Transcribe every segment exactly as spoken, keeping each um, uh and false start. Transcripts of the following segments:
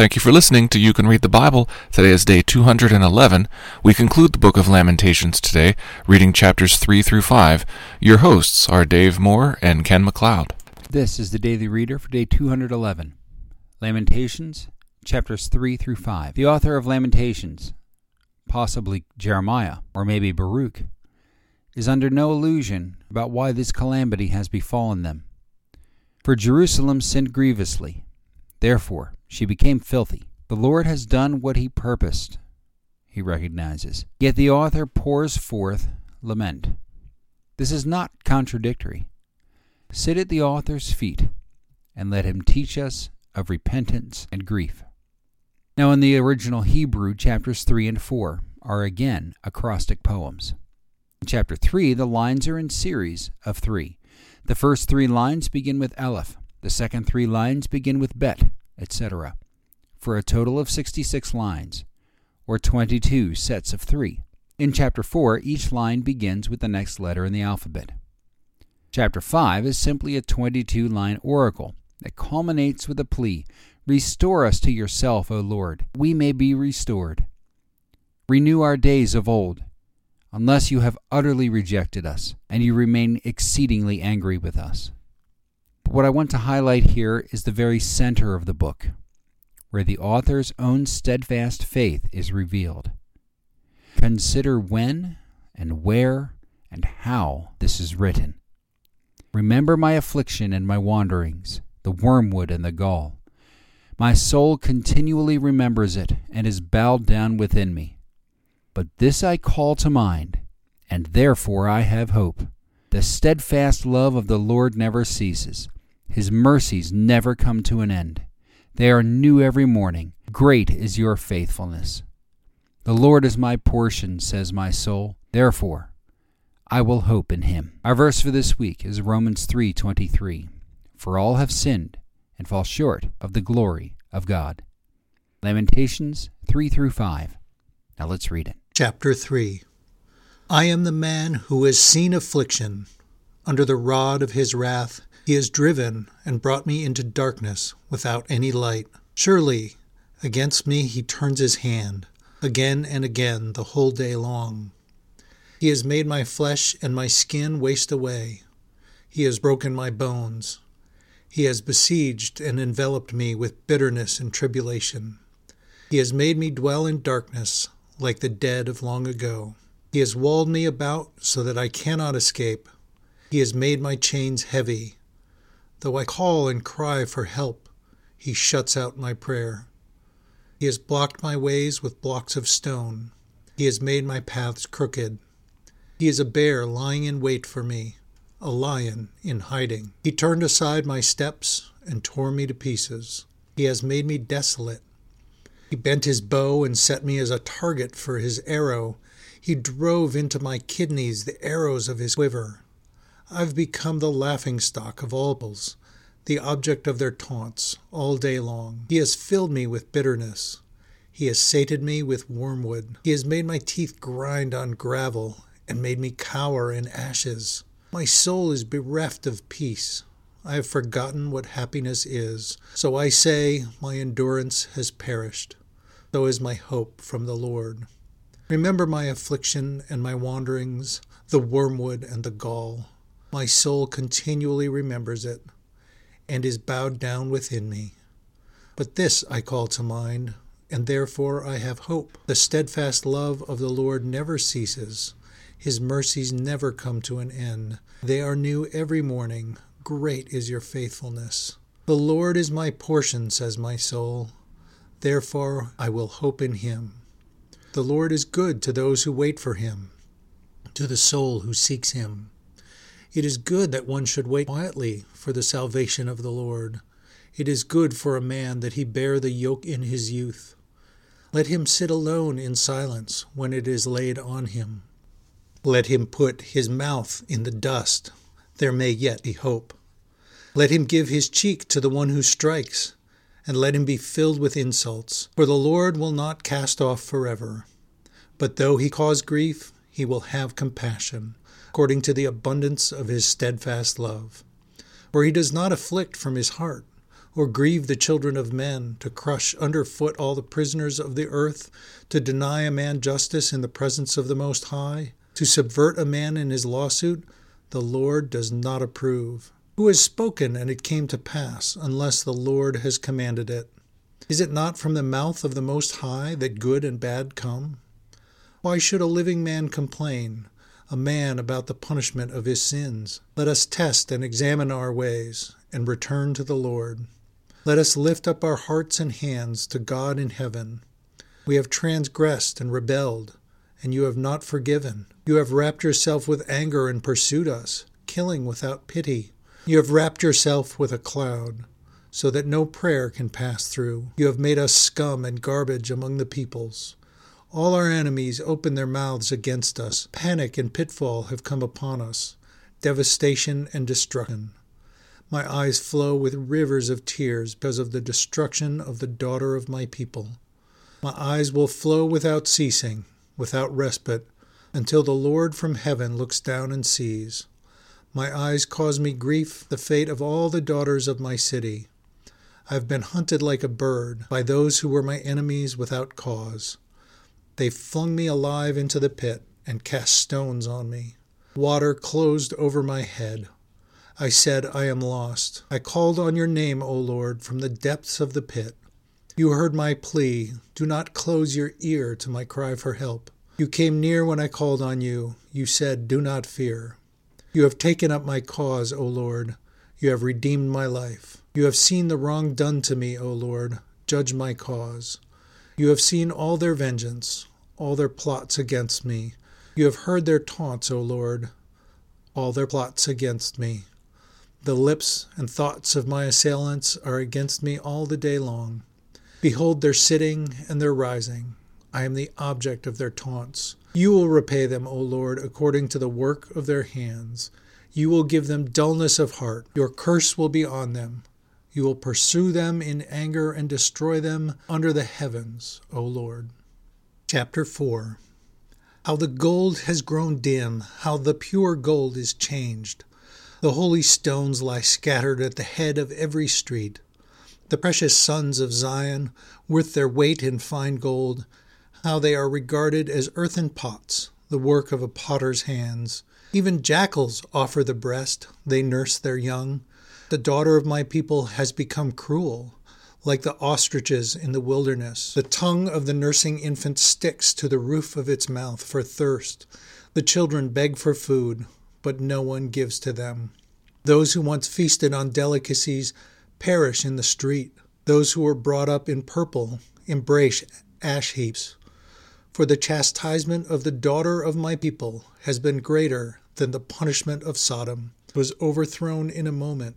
Thank you for listening to You Can Read the Bible. Today is day two hundred eleven. We conclude the book of Lamentations today, reading chapters three through five. Your hosts are Dave Moore and Ken McLeod. This is the Daily Reader for day two hundred eleven. Lamentations, chapters three through five. The author of Lamentations, possibly Jeremiah, or maybe Baruch, is under no illusion about why this calamity has befallen them. For Jerusalem sinned grievously, therefore she became filthy. The Lord has done what he purposed, he recognizes. Yet the author pours forth lament. This is not contradictory. Sit at the author's feet, and let him teach us of repentance and grief. Now in the original Hebrew, chapters three and four are again acrostic poems. In chapter three, the lines are in series of three. The first three lines begin with Aleph. The second three lines begin with Bet, et cetera, for a total of sixty-six lines, or twenty-two sets of three. In chapter four, each line begins with the next letter in the alphabet. Chapter five is simply a twenty-two line oracle that culminates with a plea, "Restore us to yourself, O Lord, we may be restored. Renew our days of old, unless you have utterly rejected us, and you remain exceedingly angry with us." What I want to highlight here is the very center of the book, where the author's own steadfast faith is revealed. Consider when and where and how this is written. Remember my affliction and my wanderings, the wormwood and the gall. My soul continually remembers it and is bowed down within me. But this I call to mind, and therefore I have hope. The steadfast love of the Lord never ceases. His mercies never come to an end. They are new every morning. Great is your faithfulness. The Lord is my portion, says my soul. Therefore, I will hope in him. Our verse for this week is Romans three twenty-three. For all have sinned and fall short of the glory of God. Lamentations three through five. Now let's read it. Chapter three. I am the man who has seen affliction. Under the rod of his wrath he has driven and brought me into darkness without any light. Surely against me he turns his hand, again and again the whole day long. He has made my flesh and my skin waste away. He has broken my bones. He has besieged and enveloped me with bitterness and tribulation. He has made me dwell in darkness like the dead of long ago. He has walled me about so that I cannot escape. He has made my chains heavy. Though I call and cry for help, he shuts out my prayer. He has blocked my ways with blocks of stone. He has made my paths crooked. He is a bear lying in wait for me, a lion in hiding. He turned aside my steps and tore me to pieces. He has made me desolate. He bent his bow and set me as a target for his arrow. He drove into my kidneys the arrows of his quiver. I've become the laughingstock of all peoples, the object of their taunts all day long. He has filled me with bitterness. He has sated me with wormwood. He has made my teeth grind on gravel and made me cower in ashes. My soul is bereft of peace. I have forgotten what happiness is. So I say, my endurance has perished. So is my hope from the Lord. Remember my affliction and my wanderings, the wormwood and the gall. My soul continually remembers it, and is bowed down within me. But this I call to mind, and therefore I have hope. The steadfast love of the Lord never ceases. His mercies never come to an end. They are new every morning. Great is your faithfulness. The Lord is my portion, says my soul. Therefore I will hope in him. The Lord is good to those who wait for him, to the soul who seeks him. It is good that one should wait quietly for the salvation of the Lord. It is good for a man that he bear the yoke in his youth. Let him sit alone in silence when it is laid on him. Let him put his mouth in the dust. There may yet be hope. Let him give his cheek to the one who strikes, and let him be filled with insults. For the Lord will not cast off forever. But though he cause grief, he will have compassion, according to the abundance of his steadfast love. For he does not afflict from his heart or grieve the children of men, to crush underfoot all the prisoners of the earth, to deny a man justice in the presence of the Most High, to subvert a man in his lawsuit, the Lord does not approve. Who has spoken, and it came to pass, unless the Lord has commanded it? Is it not from the mouth of the Most High that good and bad come? Why should a living man complain, a man about the punishment of his sins? Let us test and examine our ways, and return to the Lord. Let us lift up our hearts and hands to God in heaven. We have transgressed and rebelled, and you have not forgiven. You have wrapped yourself with anger and pursued us, killing without pity. You have wrapped yourself with a cloud, so that no prayer can pass through. You have made us scum and garbage among the peoples. All our enemies open their mouths against us. Panic and pitfall have come upon us, devastation and destruction. My eyes flow with rivers of tears because of the destruction of the daughter of my people. My eyes will flow without ceasing, without respite, until the Lord from heaven looks down and sees. My eyes cause me grief, the fate of all the daughters of my city. I have been hunted like a bird by those who were my enemies without cause. They flung me alive into the pit and cast stones on me. Water closed over my head. I said, I am lost. I called on your name, O Lord, from the depths of the pit. You heard my plea. Do not close your ear to my cry for help. You came near when I called on you. You said, do not fear. You have taken up my cause, O Lord. You have redeemed my life. You have seen the wrong done to me, O Lord. Judge my cause. You have seen all their vengeance, all their plots against me. You have heard their taunts, O Lord, all their plots against me. The lips and thoughts of my assailants are against me all the day long. Behold their sitting and their rising. I am the object of their taunts. You will repay them, O Lord, according to the work of their hands. You will give them dullness of heart. Your curse will be on them. You will pursue them in anger and destroy them under the heavens, O Lord. Chapter four. How the gold has grown dim, how the pure gold is changed. The holy stones lie scattered at the head of every street. The precious sons of Zion, worth their weight in fine gold, how they are regarded as earthen pots, the work of a potter's hands. Even jackals offer the breast, they nurse their young. The daughter of my people has become cruel, like the ostriches in the wilderness. The tongue of the nursing infant sticks to the roof of its mouth for thirst. The children beg for food, but no one gives to them. Those who once feasted on delicacies perish in the street. Those who were brought up in purple embrace ash heaps. For the chastisement of the daughter of my people has been greater than the punishment of Sodom. It was overthrown in a moment,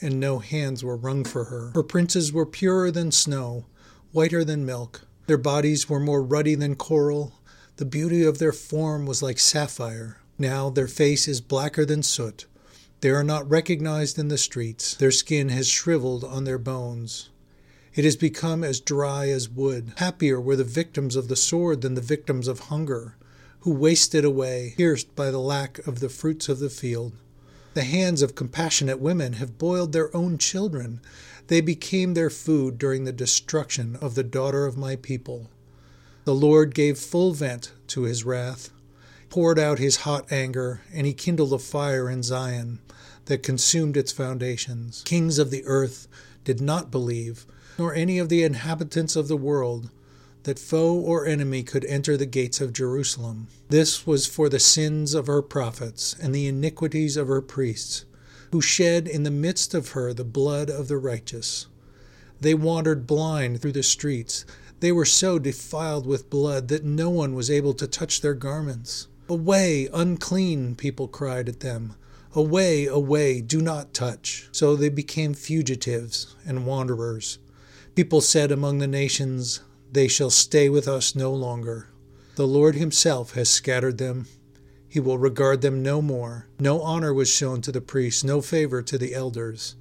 and no hands were wrung for her. Her princes were purer than snow, whiter than milk. Their bodies were more ruddy than coral. The beauty of their form was like sapphire. Now their face is blacker than soot. They are not recognized in the streets. Their skin has shriveled on their bones. It has become as dry as wood. Happier were the victims of the sword than the victims of hunger, who wasted away, pierced by the lack of the fruits of the field. The hands of compassionate women have boiled their own children. They became their food during the destruction of the daughter of my people. The Lord gave full vent to his wrath, poured out his hot anger, and he kindled a fire in Zion that consumed its foundations. Kings of the earth did not believe, nor any of the inhabitants of the world, that foe or enemy could enter the gates of Jerusalem. This was for the sins of her prophets and the iniquities of her priests, who shed in the midst of her the blood of the righteous. They wandered blind through the streets. They were so defiled with blood that no one was able to touch their garments. Away, unclean, people cried at them. Away, away, do not touch. So they became fugitives and wanderers. People said among the nations, they shall stay with us no longer. The Lord himself has scattered them. He will regard them no more. No honor was shown to the priests, no favor to the elders.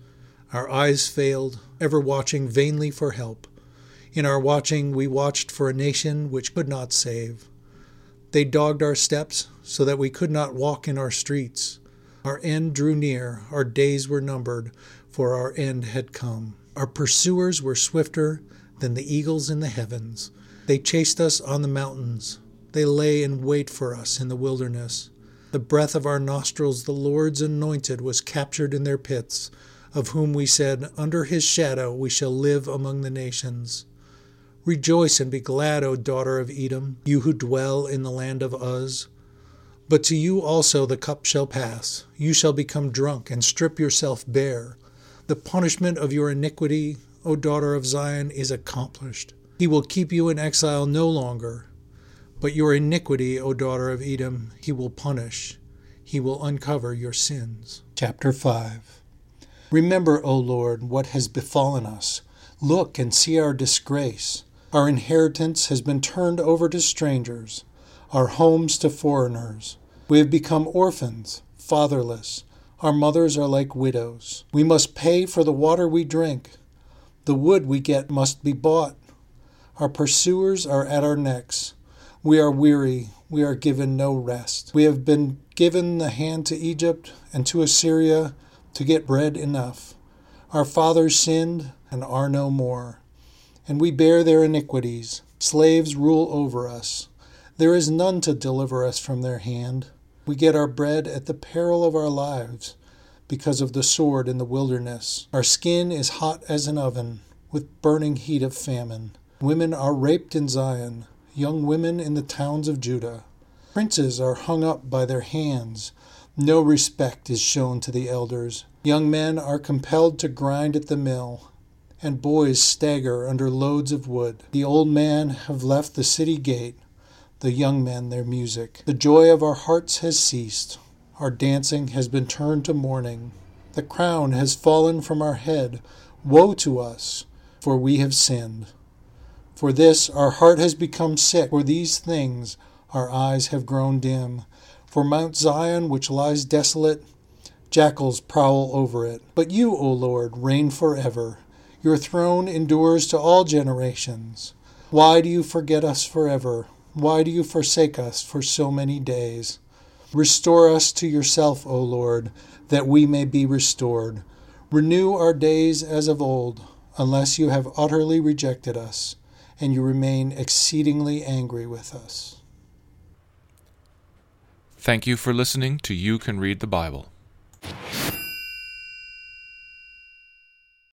Our eyes failed, ever watching vainly for help. In our watching we watched for a nation which could not save. They dogged our steps so that we could not walk in our streets. Our end drew near, our days were numbered, for our end had come. Our pursuers were swifter than the eagles in the heavens. They chased us on the mountains. They lay in wait for us in the wilderness. The breath of our nostrils, the Lord's anointed, was captured in their pits, of whom we said, under his shadow we shall live among the nations. Rejoice and be glad, O daughter of Edom, you who dwell in the land of Uz. But to you also the cup shall pass. You shall become drunk and strip yourself bare. The punishment of your iniquity, O daughter of Zion, is accomplished. He will keep you in exile no longer. But your iniquity, O daughter of Edom, he will punish. He will uncover your sins. Chapter five. Remember, O Lord, what has befallen us. Look and see our disgrace. Our inheritance has been turned over to strangers, our homes to foreigners. We have become orphans, fatherless. Our mothers are like widows. We must pay for the water we drink. The wood we get must be bought. Our pursuers are at our necks. We are weary, we are given no rest. We have been given the hand to Egypt and to Assyria to get bread enough. Our fathers sinned and are no more, and we bear their iniquities. Slaves rule over us. There is none to deliver us from their hand. We get our bread at the peril of our lives because of the sword in the wilderness. Our skin is hot as an oven with burning heat of famine. Women are raped in Zion, young women in the towns of Judah. Princes are hung up by their hands. No respect is shown to the elders. Young men are compelled to grind at the mill, and boys stagger under loads of wood. The old men have left the city gate, the young men their music. The joy of our hearts has ceased. Our dancing has been turned to mourning. The crown has fallen from our head. Woe to us, for we have sinned. For this our heart has become sick, for these things our eyes have grown dim. For Mount Zion, which lies desolate, jackals prowl over it. But you, O Lord, reign forever. Your throne endures to all generations. Why do you forget us forever? Why do you forsake us for so many days? Restore us to yourself, O Lord, that we may be restored. Renew our days as of old, unless you have utterly rejected us, and you remain exceedingly angry with us. Thank you for listening to You Can Read the Bible.